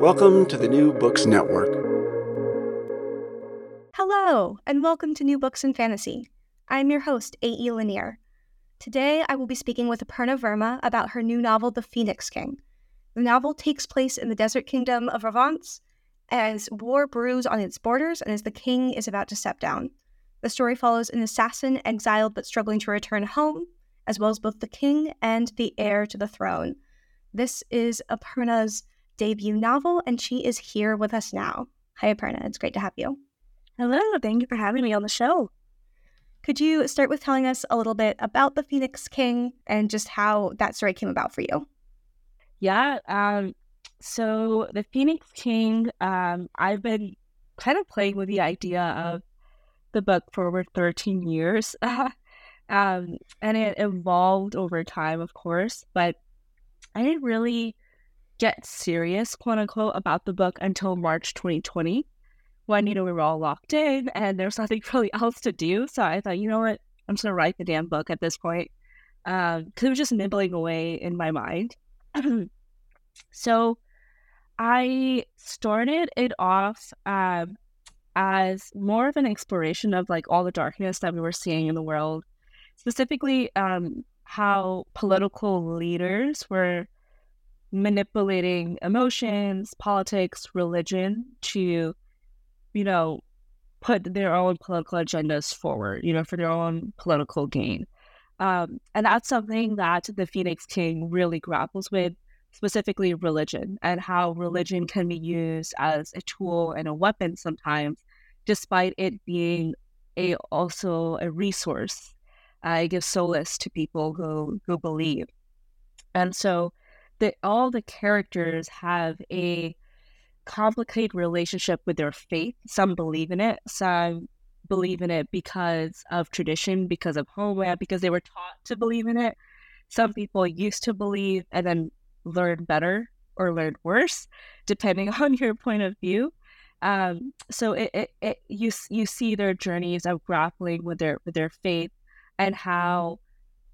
Welcome to the New Books Network. Hello, and welcome to New Books in Fantasy. I am your host, A.E. Lanier. Today, I will be speaking with Aparna Verma about her new novel, The Phoenix King. The novel takes place in the desert kingdom of Ravence as war brews on its borders and as the king is about to step down. The story follows an assassin exiled but struggling to return home, as well as both the king and the heir to the throne. This is Aparna's debut novel, and she is here with us now. Hi, Aparna. It's great to have you. Hello. Thank you for having me on the show. Could you start with telling us a little bit about The Phoenix King and just how that story came about for you? Yeah. So The Phoenix King, I've been kind of playing with the idea of the book for over 13 years. And it evolved over time, of course, but I didn't really get serious, quote unquote, about the book until March 2020 when, we were all locked in and there's nothing really else to do. So I thought, you know what, I'm just going to write the damn book at this point, because it was just nibbling away in my mind. So I started it off as more of an exploration of like all the darkness that we were seeing in the world, specifically how political leaders were manipulating emotions, politics, religion to, put their own political agendas forward, for their own political gain. And that's something that The Phoenix King really grapples with, specifically religion and how religion can be used as a tool and a weapon sometimes, despite it being also a resource. It gives solace to people who believe. And so all the characters have a complicated relationship with their faith. Some believe in it. Some believe in it because of tradition, because of homeland, because they were taught to believe in it. Some people used to believe and then learn better or learn worse, depending on your point of view. So you see their journeys of grappling with their faith and how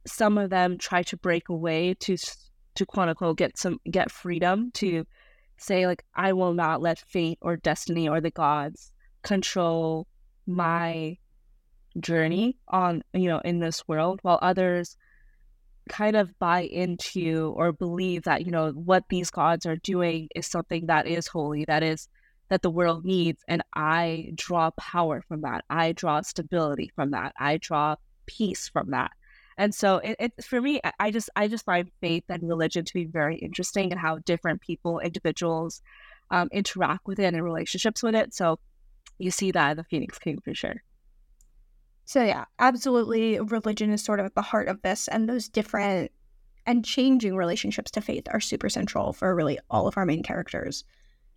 some of them try to break away to quote unquote get freedom to say, like, I will not let fate or destiny or the gods control my journey on in this world, while others kind of buy into or believe that what these gods are doing is something that is holy, that the world needs, and I draw power from that, I draw stability from that, I draw peace from that. And so it for me, I just find faith and religion to be very interesting and how different people, individuals, interact with it and relationships with it. So you see that in The Phoenix King for sure. So yeah, absolutely. Religion is sort of at the heart of this, and those different and changing relationships to faith are super central for really all of our main characters.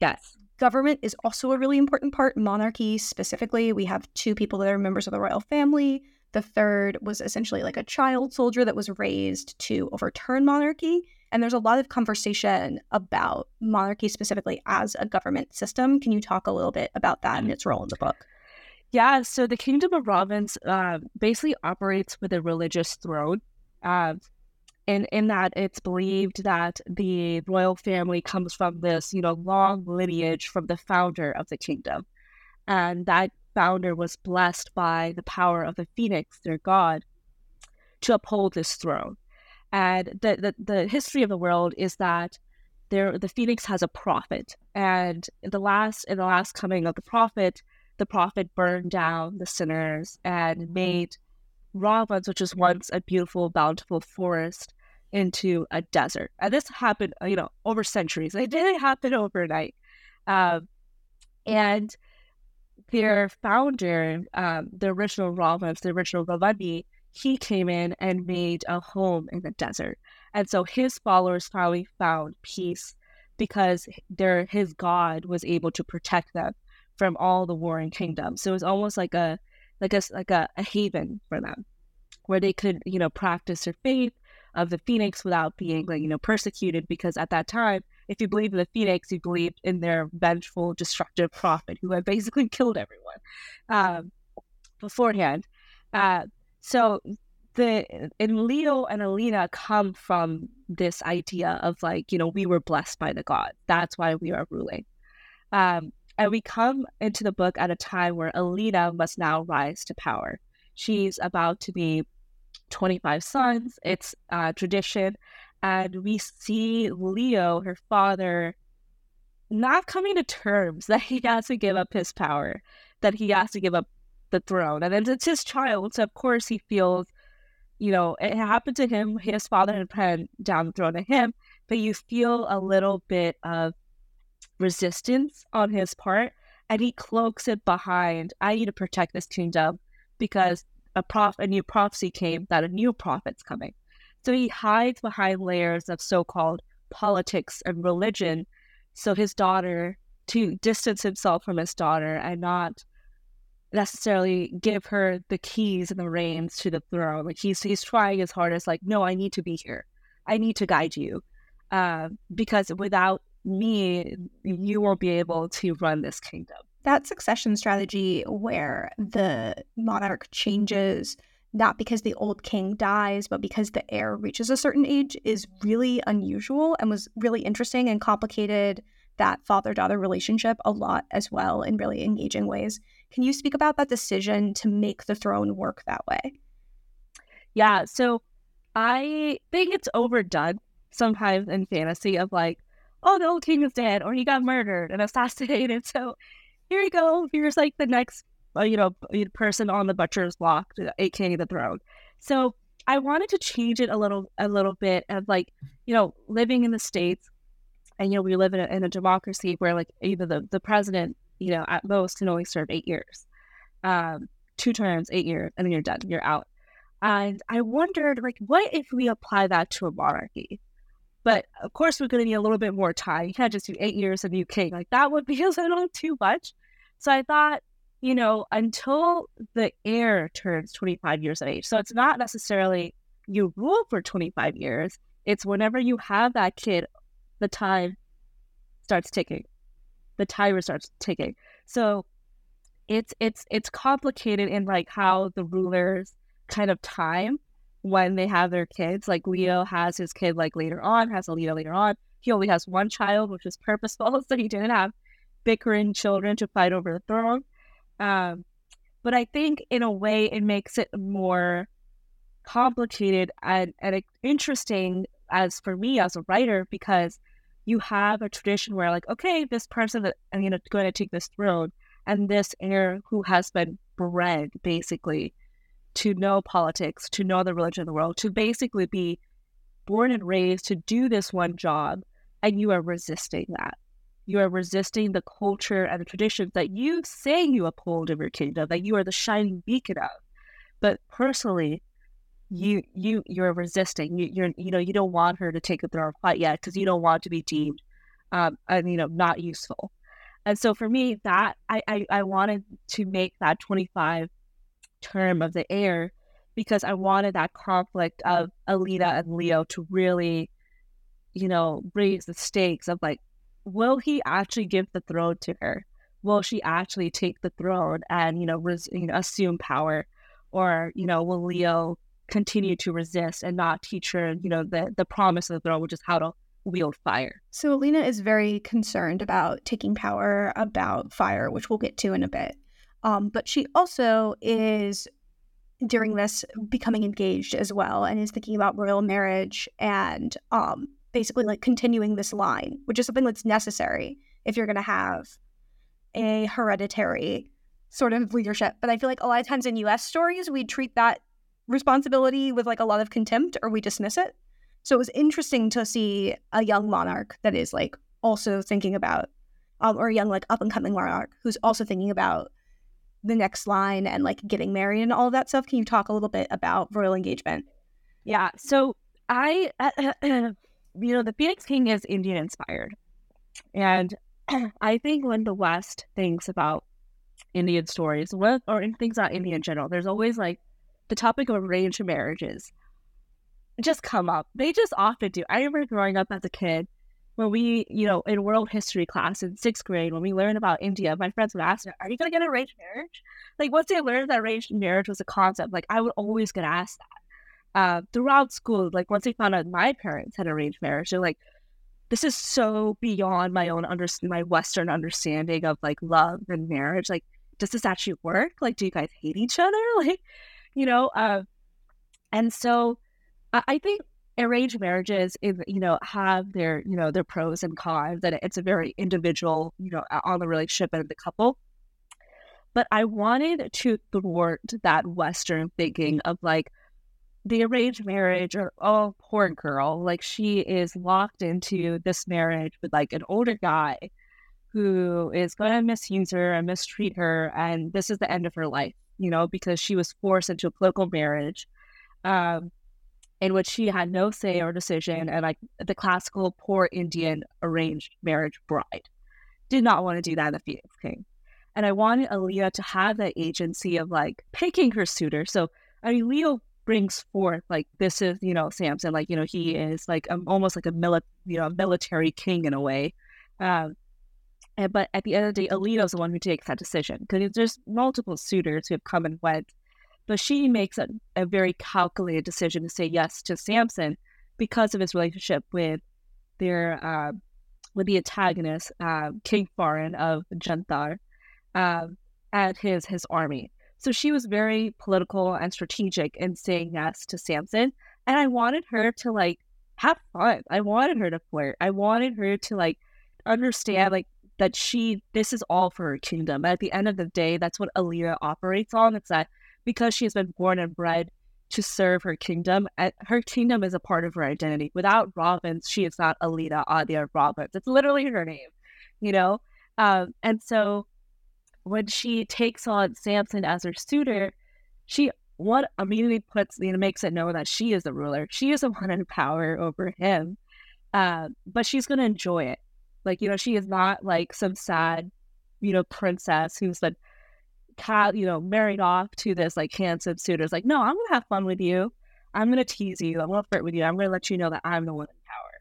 Yes. Government is also a really important part. Monarchy specifically. We have two people that are members of the royal family. The third was essentially like a child soldier that was raised to overturn monarchy. And there's a lot of conversation about monarchy specifically as a government system. Can you talk a little bit about that and its role in the book? Yeah, so the Kingdom of Ravence basically operates with a religious throne. And in that, it's believed that the royal family comes from this, long lineage from the founder of the kingdom. And that founder was blessed by the power of the phoenix, their god, to uphold this throne. And the history of the world is that the phoenix has a prophet, and in the last coming of the prophet burned down the sinners and made Ravence, which was once a beautiful, bountiful forest, into a desert. And this happened, over centuries. It didn't happen overnight. And their founder, the original Ravence, the original Ravandi, he came in and made a home in the desert. And so his followers finally found peace because his god was able to protect them from all the warring kingdoms. So it was almost like a haven for them where they could, practice their faith of the phoenix without being persecuted, because at that time, if you believed in the phoenix, you believed in their vengeful, destructive prophet who had basically killed everyone beforehand. So Leo and Alina come from this idea of we were blessed by the god. That's why we are ruling. And we come into the book at a time where Alina must now rise to power. She's about to be 25 sons. It's tradition. And we see Leo, her father, not coming to terms that he has to give up his power, that he has to give up the throne. And it's his child, so of course he feels, it happened to him. His father had put down the throne to him, but you feel a little bit of resistance on his part, and he cloaks it behind, I need to protect this kingdom because a new prophecy came that a new prophet's coming. So he hides behind layers of so-called politics and religion, so his daughter, to distance himself from his daughter and not necessarily give her the keys and the reins to the throne. He's trying his hardest, no, I need to be here. I need to guide you. Because without me, you won't be able to run this kingdom. That succession strategy where the monarch changes, not because the old king dies, but because the heir reaches a certain age, is really unusual and was really interesting and complicated that father-daughter relationship a lot as well in really engaging ways. Can you speak about that decision to make the throne work that way? Yeah, so I think it's overdone sometimes in fantasy of oh, the old king is dead, or he got murdered and assassinated. So here you go. Here's the next, person on the butcher's block, aka the throne. So I wanted to change it a little bit of living in the States, and we live in a democracy where either the president, at most can only serve 8 years, 2 terms, 8 years, and then you're done, you're out. And I wondered, what if we apply that to a monarchy? But of course, we're going to need a little bit more time. You can't just do 8 years of new king. That would be a little too much. So I thought, until the heir turns 25 years of age. So it's not necessarily you rule for 25 years. It's whenever you have that kid, the time starts ticking. The timer starts ticking. So it's complicated in how the rulers kind of time when they have their kids. Leo has his kid later on, has Alina later on. He only has 1 child, which is purposeful, so he didn't have bickering children to fight over the throne. But I think in a way it makes it more complicated and interesting as for me as a writer, because you have a tradition where okay, this person that I'm going to take this throne, and this heir who has been bred basically to know politics, to know the religion of the world, to basically be born and raised to do this one job, and you are resisting that. You are resisting the culture and the traditions that you say you uphold in your kingdom, that you are the shining beacon of. But personally, you're resisting. You don't want her to take the throne quite yet because you don't want to be deemed not useful. And so for me, that I wanted to make that 25 term of the heir because I wanted that conflict of Alina and Leo to really you know, raise the stakes of like, will he actually give the throne to her? Will she actually take the throne and, assume power? Or, will Leo continue to resist and not teach her, the promise of the throne, which is how to wield fire? So Alina is very concerned about taking power, about fire, which we'll get to in a bit. But she also is, during this, becoming engaged as well, and is thinking about royal marriage and basically like continuing this line, which is something that's necessary if you're going to have a hereditary sort of leadership. But I feel like a lot of times in U.S. stories, we treat that responsibility with like a lot of contempt, or we dismiss it. So it was interesting to see a young monarch that is like also thinking about, or a young like up and coming monarch who's also thinking about the next line and like getting married and all of that stuff. Can you talk a little bit about royal engagement? Yeah. So I, the Phoenix King is Indian inspired. And I think when the West thinks about Indian stories, or things about India in general, there's always like the topic of arranged marriages just come up. They just often do. I remember growing up as a kid, when we, in world history class in 6th grade, when we learn about India, my friends would ask, are you going to get an arranged marriage? Like, once I learned that arranged marriage was a concept, like, I would always get asked that. Throughout school, like, once I found out my parents had arranged marriage, they're like, this is so beyond my own, my Western understanding of, like, love and marriage. Like, does this actually work? Like, do you guys hate each other? Like, and so I think arranged marriages, have their, their pros and cons, and it's a very individual, on the relationship and the couple. But I wanted to thwart that Western thinking of like the arranged marriage, or, oh, poor girl, like she is locked into this marriage with like an older guy who is going to misuse her and mistreat her, and this is the end of her life, because she was forced into a political marriage. In which she had no say or decision, and like the classical poor Indian arranged marriage bride. Did not want to do that in the Phoenix King. And I wanted Alina to have that agency of like picking her suitor. So I mean, Leo brings forth like, this is, Samson, like, he is like almost like a military king in a way. But at the end of the day, Alina is the one who takes that decision, because there's multiple suitors who have come and went. But she makes a very calculated decision to say yes to Samson because of his relationship with the antagonist, King Farin of Jantar, and his army. So she was very political and strategic in saying yes to Samson. And I wanted her to like have fun. I wanted her to flirt. I wanted her to like understand like that this is all for her kingdom. But at the end of the day, that's what Alina operates on. It's that, because she has been born and bred to serve her kingdom, and her kingdom is a part of her identity. Without Ravence, she is not Alina Adia Ravence. It's literally her name, And so when she takes on Samson as her suitor, makes it known that she is the ruler. She is the one in power over him, but she's going to enjoy it. Like, she is not like some sad, princess who's like, married off to this like handsome suitor. It's like, no, I'm gonna have fun with you, I'm gonna tease you, I'm gonna flirt with you, I'm gonna let you know that I'm the one in power.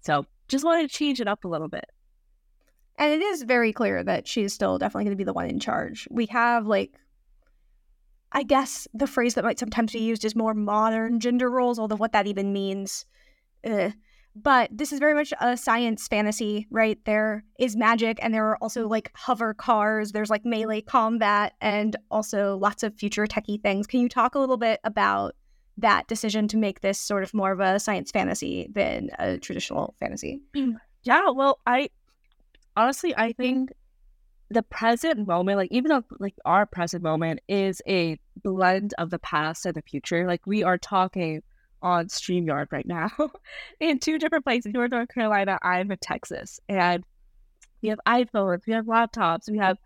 So just wanted to change it up a little bit. And it is very clear that she is still definitely gonna be the one in charge. We have like, I guess the phrase that might sometimes be used is more modern gender roles, although what that even means, but this is very much a science fantasy, right? There is magic, and there are also like hover cars. There's like melee combat, and also lots of future techie things. Can you talk a little bit about that decision to make this sort of more of a science fantasy than a traditional fantasy? Yeah, well, I think the present moment, like even though like our present moment is a blend of the past and the future, like we are talking on StreamYard right now in two different places. You're in North Carolina, I'm in Texas, and we have iPhones, we have laptops, we have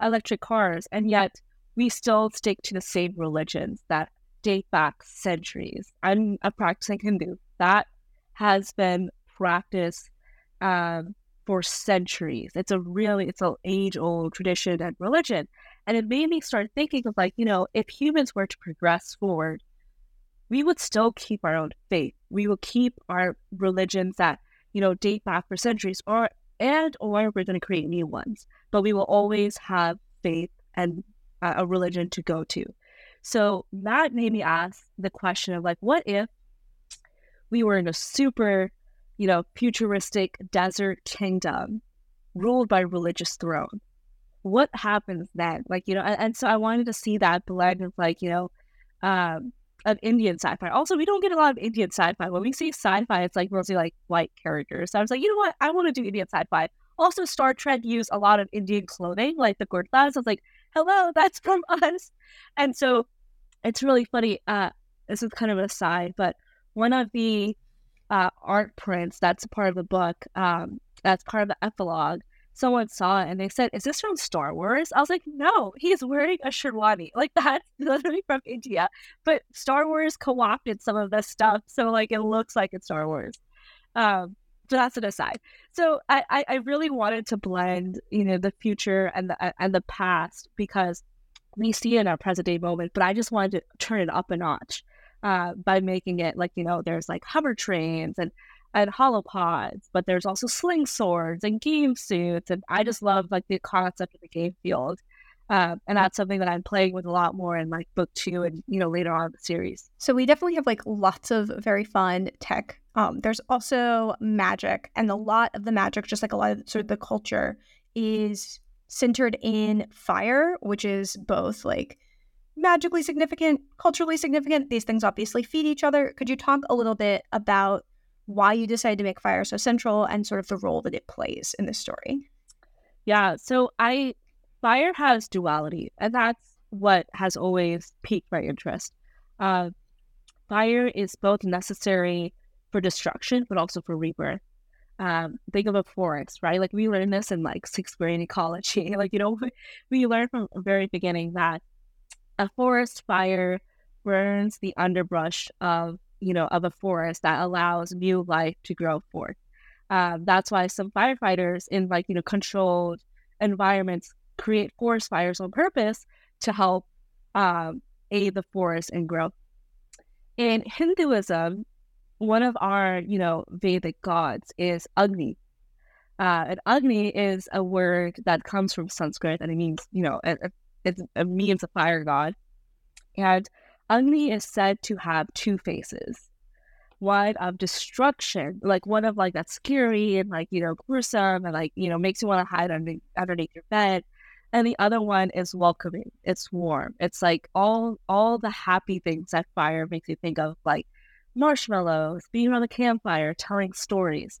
electric cars, and yet we still stick to the same religions that date back centuries. I'm a practicing Hindu that has been practiced for centuries. It's an age-old tradition and religion, and it made me start thinking of like, if humans were to progress forward, we would still keep our own faith. We will keep our religions that date back for centuries, or we're going to create new ones. But we will always have faith and a religion to go to. So that made me ask the question of, like, what if we were in a super, futuristic desert kingdom ruled by a religious throne? What happens then? And so I wanted to see that blend of, of Indian sci-fi. Also, we don't get a lot of Indian sci-fi. When we see sci-fi, it's mostly white characters. So I was like, you know what? I want to do Indian sci-fi. Also, Star Trek used a lot of Indian clothing, like the kurtas. I was like, hello, that's from us. And so it's really funny. This is kind of an aside, but one of the art prints that's part of the book, that's part of the epilogue, someone saw it and they said, is this from Star Wars? I was like, no, he's wearing a sherwani. That's literally from India. But Star Wars co-opted some of this stuff. So it looks like it's Star Wars. So that's an aside. So I really wanted to blend, the future and the past, because we see it in our present day moment, but I just wanted to turn it up a notch by making it there's hover trains and holopods, but there's also sling swords and game suits, and I just love the concept of the game field, and that's something that I'm playing with a lot more in book 2 and later on in the series. So we definitely have lots of very fun tech. There's also magic, and a lot of the magic, just a lot of sort of the culture, is centered in fire, which is both magically significant, culturally significant. These things obviously feed each other. Could you talk a little bit about why you decided to make fire so central and sort of the role that it plays in this story? Yeah, so fire has duality, and that's what has always piqued my interest. Fire is both necessary for destruction, but also for rebirth. Think of a forest, right? We learned this in 6th grade ecology. We learned from the very beginning that a forest fire burns the underbrush of a forest that allows new life to grow forth. That's why some firefighters in controlled environments create forest fires on purpose to help aid the forest in growth. In Hinduism, one of our Vedic gods is Agni. And Agni is a word that comes from Sanskrit, and it means it means a fire god. And Agni is said to have two faces, one of destruction, one of that's scary and gruesome and makes you want to hide underneath your bed, and the other one is welcoming. It's warm. It's all the happy things that fire makes you think of, marshmallows, being around the campfire, telling stories.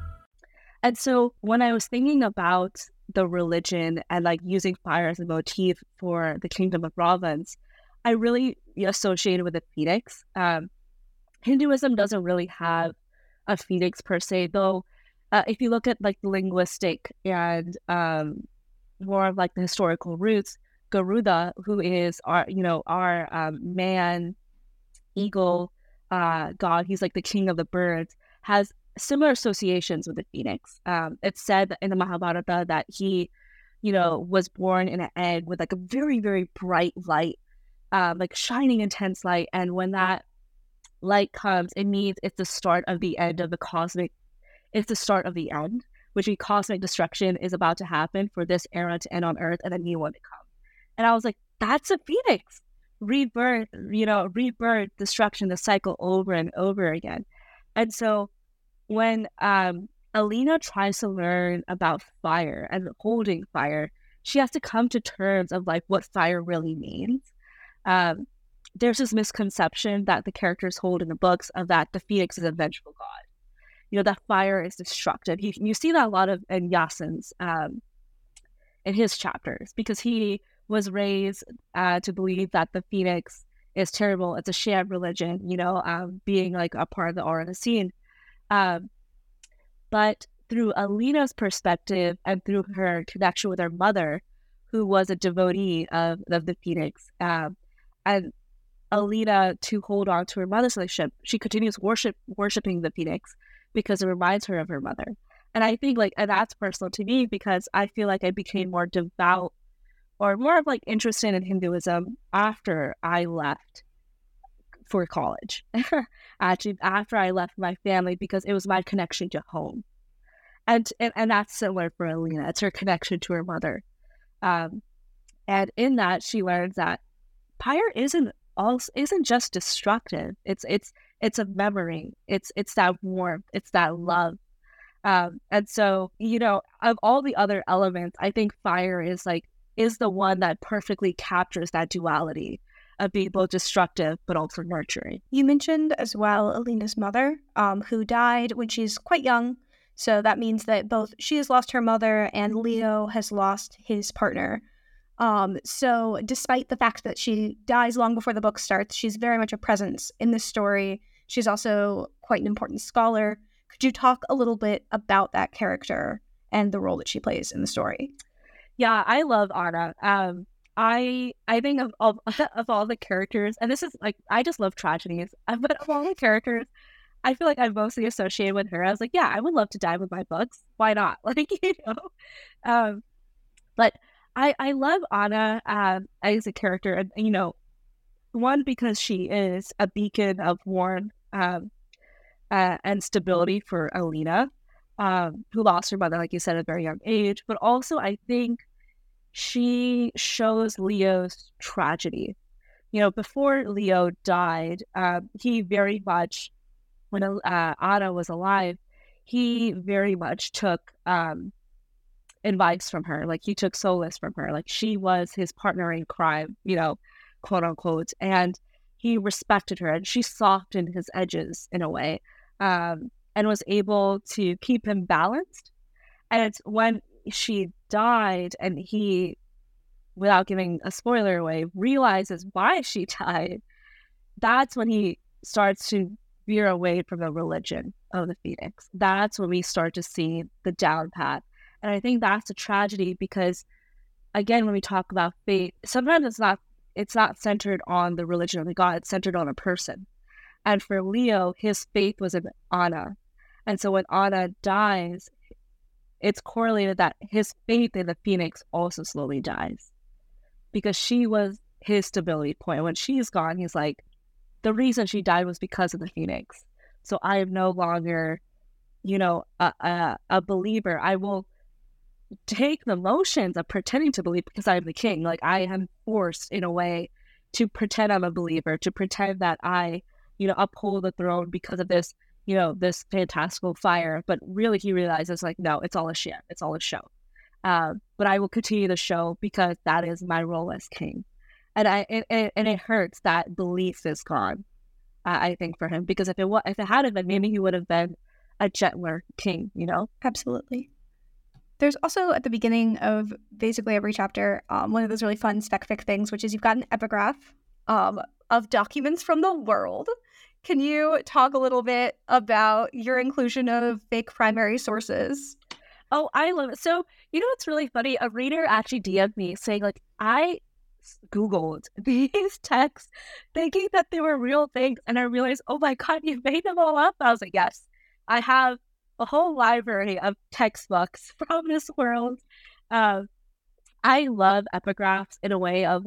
And so when I was thinking about the religion and using fire as a motif for the kingdom of Ravence, I really associated with the phoenix. Hinduism doesn't really have a phoenix per se, though. If you look at linguistic and more of the historical roots, Garuda, who is our man eagle god, he's the king of the birds, has similar associations with the phoenix. It's said in the Mahabharata that he, was born in an egg with a very, very bright light, shining intense light. And when that light comes, it means it's the start of the end of the cosmic. It's the start of the end, which means cosmic destruction is about to happen for this era to end on Earth and a new one to come. And I was like, that's a phoenix. Rebirth, destruction, the cycle over and over again. And so when Alina tries to learn about fire and holding fire, she has to come to terms of what fire really means. There's this misconception that the characters hold in the books of that the phoenix is a vengeful god. That fire is destructive. You see that a lot of in Yasin's, in his chapters, because he was raised to believe that the phoenix is terrible. It's a sham religion, being a part of the aura of the scene. But through Alina's perspective and through her connection with her mother, who was a devotee of the Phoenix, and Alina, to hold on to her mother's relationship, she continues worshiping the Phoenix because it reminds her of her mother. And I think and that's personal to me, because I feel like I became more devout or more of interested in Hinduism after I left for college. Actually, after I left my family, because it was my connection to home. And that's similar for Alina. It's her connection to her mother. And in that, she learns that pyre isn't just destructive. It's a memory. It's that warmth. It's that love. And so, of all the other elements, I think fire is the one that perfectly captures that duality of being both destructive but also nurturing. You mentioned as well Alina's mother, who died when she's quite young. So that means that both she has lost her mother and Leo has lost his partner. So despite the fact that she dies long before the book starts, she's very much a presence in this story. She's also quite an important scholar. Could you talk a little bit about that character and the role that she plays in the story? Yeah, I love Anna. I think of all the characters, and this is I just love tragedies, but of all the characters, I feel like I'm mostly associated with her. I was like, yeah, I would love to die with my books. Why not? But I love Anna as a character, and one, because she is a beacon of warmth and stability for Alina, who lost her mother, like you said, at a very young age. But also, I think she shows Leo's tragedy. Before Leo died, he very much, when Anna was alive, he very much took advice from her. He took solace from her. She was his partner in crime, quote unquote. And he respected her, and she softened his edges in a way, and was able to keep him balanced. And it's when she died and he, without giving a spoiler away, realizes why she died, that's when he starts to veer away from the religion of the Phoenix. That's when we start to see the down path. And I think that's a tragedy, because again, when we talk about faith, sometimes it's not centered on the religion of the god, it's centered on a person. And for Leo, his faith was in Anna. And so when Anna dies, it's correlated that his faith in the Phoenix also slowly dies, because she was his stability point. When she's gone, he's like, the reason she died was because of the Phoenix. So I am no longer, a believer. I will take the motions of pretending to believe because I am the king. I am forced in a way to pretend I'm a believer, to pretend that I, uphold the throne because of this, this fantastical fire. But really, he realizes no, it's all a sham. It's all a show. But I will continue the show because that is my role as king. And it hurts that belief is gone, I think, for him, because if it hadn't been, maybe he would have been a gentler king, Absolutely. There's also, at the beginning of basically every chapter, one of those really fun specfic things, which is you've got an epigraph of documents from the world. Can you talk a little bit about your inclusion of fake primary sources? Oh, I love it. So, what's really funny? A reader actually DM'd me saying, I Googled these texts thinking that they were real things, and I realized, oh my god, you made them all up. I was like, yes, I have a whole library of textbooks from this world. I love epigraphs in a way of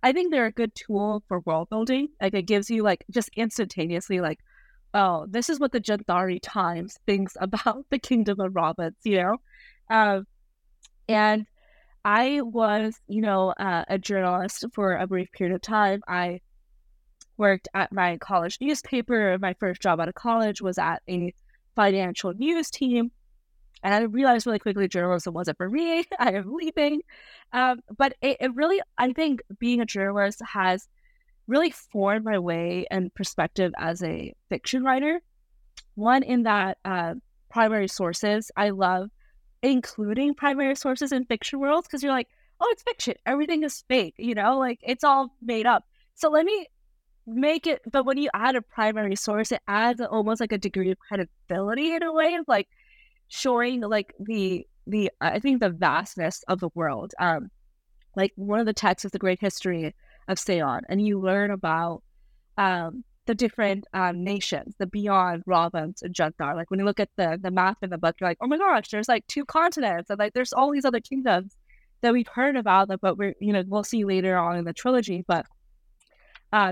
I think they're a good tool for world building. It gives you just instantaneously oh, this is what the Jantar Times thinks about the Kingdom of Ravence, and I was, a journalist for a brief period of time. I worked at my college newspaper. My first job out of college was at a financial news team. And I realized really quickly journalism wasn't for me. I am leaving. But it really, I think being a journalist has really formed my way and perspective as a fiction writer. One, in that primary sources, I love including primary sources in fiction worlds, because you're oh, it's fiction, everything is fake, it's all made up, so let me make it. But when you add a primary source, it adds almost a degree of credibility in a way of showing like the I think the vastness of the world. Like one of the texts is the Great History of Ceylon, and you learn about the different nations, the beyond Ravence and Jantar. Like when you look at the map in the book, you're like, oh my gosh, there's like 2 continents, and like there's all these other kingdoms that we've heard about, but we're, you know, we'll see later on in the trilogy. But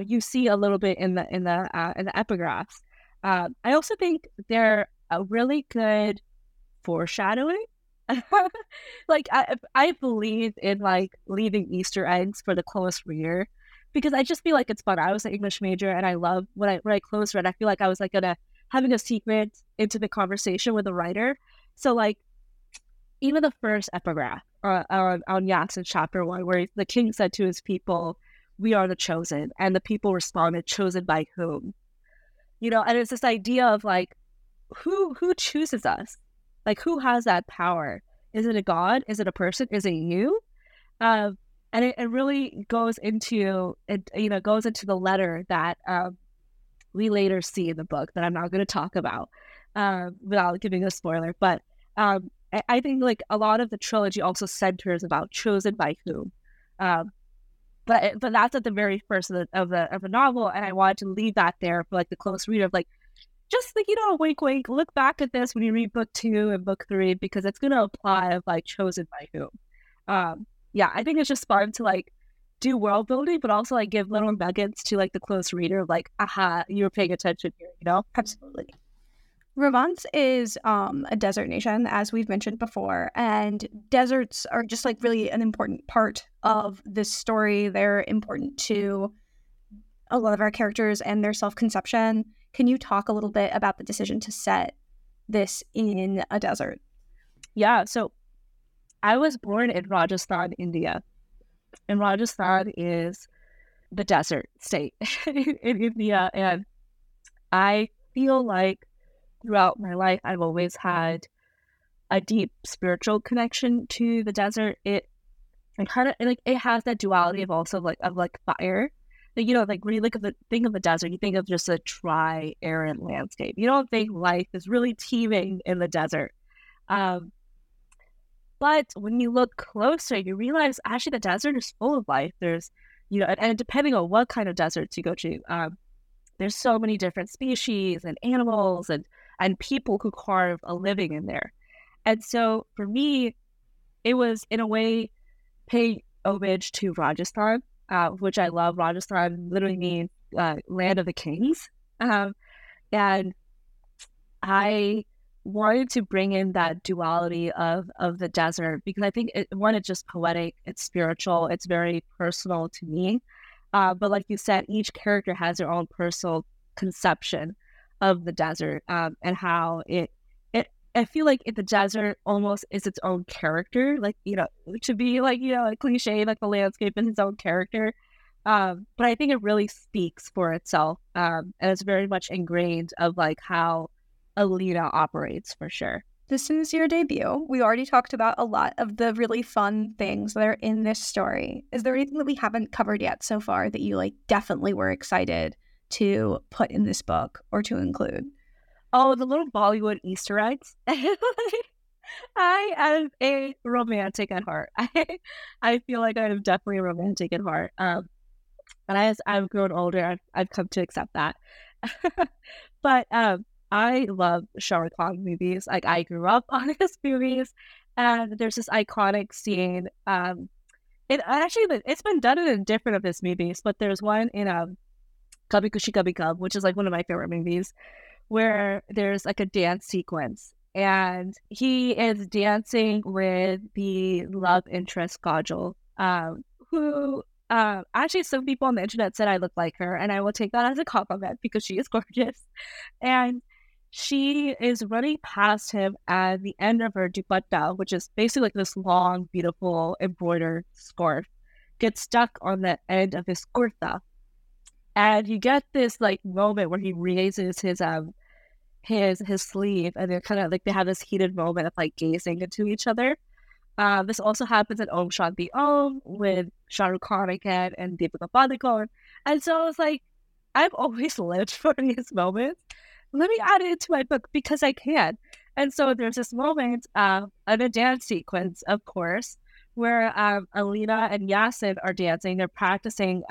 you see a little bit in the epigraphs. I also think they're a really good foreshadowing. Like I believe in like leaving Easter eggs for the close reader, because I just feel like it's fun. I was an English major, and I love when I close read, I feel like I was like having a secret intimate conversation with the writer. So like even the first epigraph on Yasin chapter 1, where the king said to his people, "We are the chosen," and the people responded, "Chosen by whom?" You know, and it's this idea of like who chooses us. Like, who has that power? Is it a god? Is it a person? Is it you? And it really goes into it. You know, goes into the letter that we later see in the book that I'm not going to talk about without giving a spoiler. But I think like a lot of the trilogy also centers about chosen by whom. But that's at the very first of the novel, and I wanted to leave that there for like the close reader of like. Just like, you know, wink, wink, look back at this when you read book 2 and book 3, because it's going to apply of like chosen by whom. Yeah, I think it's just fun to like do world building, but also like give little nuggets to like the close reader of like, aha, you're paying attention here, you know? Absolutely. Ravence is a desert nation, as we've mentioned before, and deserts are just like really an important part of this story. They're important to a lot of our characters and their self-conception. Can you talk a little bit about the decision to set this in a desert? Yeah, so I was born in Rajasthan, India. And Rajasthan is the desert state in India. And I feel like throughout my life, I've always had a deep spiritual connection to the desert. It kind of like it has that duality of also like fire. You know, like when you look at think of the desert, you think of just a dry, arid landscape. You don't think life is really teeming in the desert. But when you look closer, you realize actually the desert is full of life. There's, you know, and depending on what kind of deserts you go to, there's so many different species and animals and people who carve a living in there. And so for me, it was in a way paying homage to Rajasthan. Which I love. Rajasthan literally means land of the kings. And I wanted to bring in that duality of the desert, because I think, it's just poetic, it's spiritual, it's very personal to me. But like you said, each character has their own personal conception of the desert and how I feel like the desert almost is its own character, like, you know, to be like, you know, like cliche, like the landscape is its own character. But I think it really speaks for itself. And it's very much ingrained of like how Alina operates, for sure. This is your debut. We already talked about a lot of the really fun things that are in this story. Is there anything that we haven't covered yet so far that you like definitely were excited to put in this book or to include? Oh, the little Bollywood Easter eggs. I am a romantic at heart. I feel like I am definitely a romantic at heart. And as I've grown older, I've come to accept that. But I love Shah Rukh Khan movies. Like, I grew up on his movies. And there's this iconic scene. It's been done in different of his movies, but there's one in Kabhi Khushi Kabhie Gham, which is like one of my favorite movies, where there's like a dance sequence, and he is dancing with the love interest Kajol, who actually some people on the internet said I look like her, and I will take that as a compliment because she is gorgeous. And she is running past him at the end of her dupatta, which is basically like this long, beautiful embroidered scarf, gets stuck on the end of his kurta. And you get this like moment where he raises his sleeve, and they're kind of like they have this heated moment of like gazing into each other. This also happens in Om Shanti Om with Shah Rukh Khan again and Deepika Padukone. And so I was like, I've always lived for these moments. Let me add it into my book because I can. And so there's this moment in a dance sequence, of course, where Alina and Yasin are dancing. They're practicing.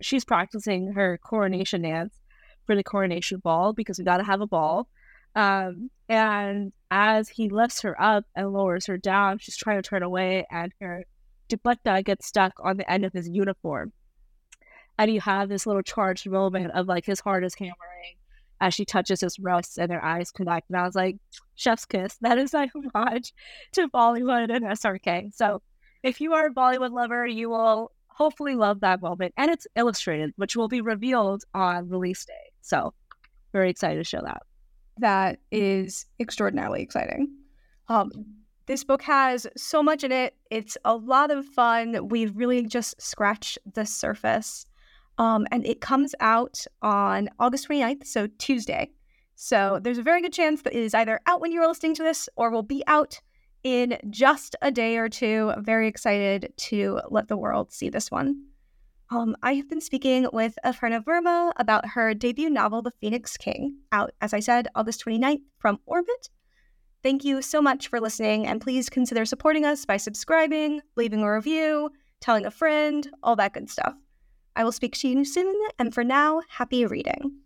She's practicing her coronation dance for the coronation ball, because we got to have a ball. And as he lifts her up and lowers her down, she's trying to turn away, and her dupatta gets stuck on the end of his uniform. And you have this little charged moment of like his heart is hammering as she touches his wrists and their eyes connect. And I was like, chef's kiss. That is my homage to Bollywood and SRK. So if you are a Bollywood lover, you will hopefully love that moment. And it's illustrated, which will be revealed on release day. So very excited to show that. That is extraordinarily exciting. This book has so much in it. It's a lot of fun. We've really just scratched the surface. And it comes out on August 29th, so Tuesday. So there's a very good chance that it is either out when you're listening to this or will be out in just a day or two. I'm very excited to let the world see this one. I have been speaking with Aparna Verma about her debut novel, The Phoenix King, out, as I said, August 29th from Orbit. Thank you so much for listening, and please consider supporting us by subscribing, leaving a review, telling a friend, all that good stuff. I will speak to you soon, and for now, happy reading.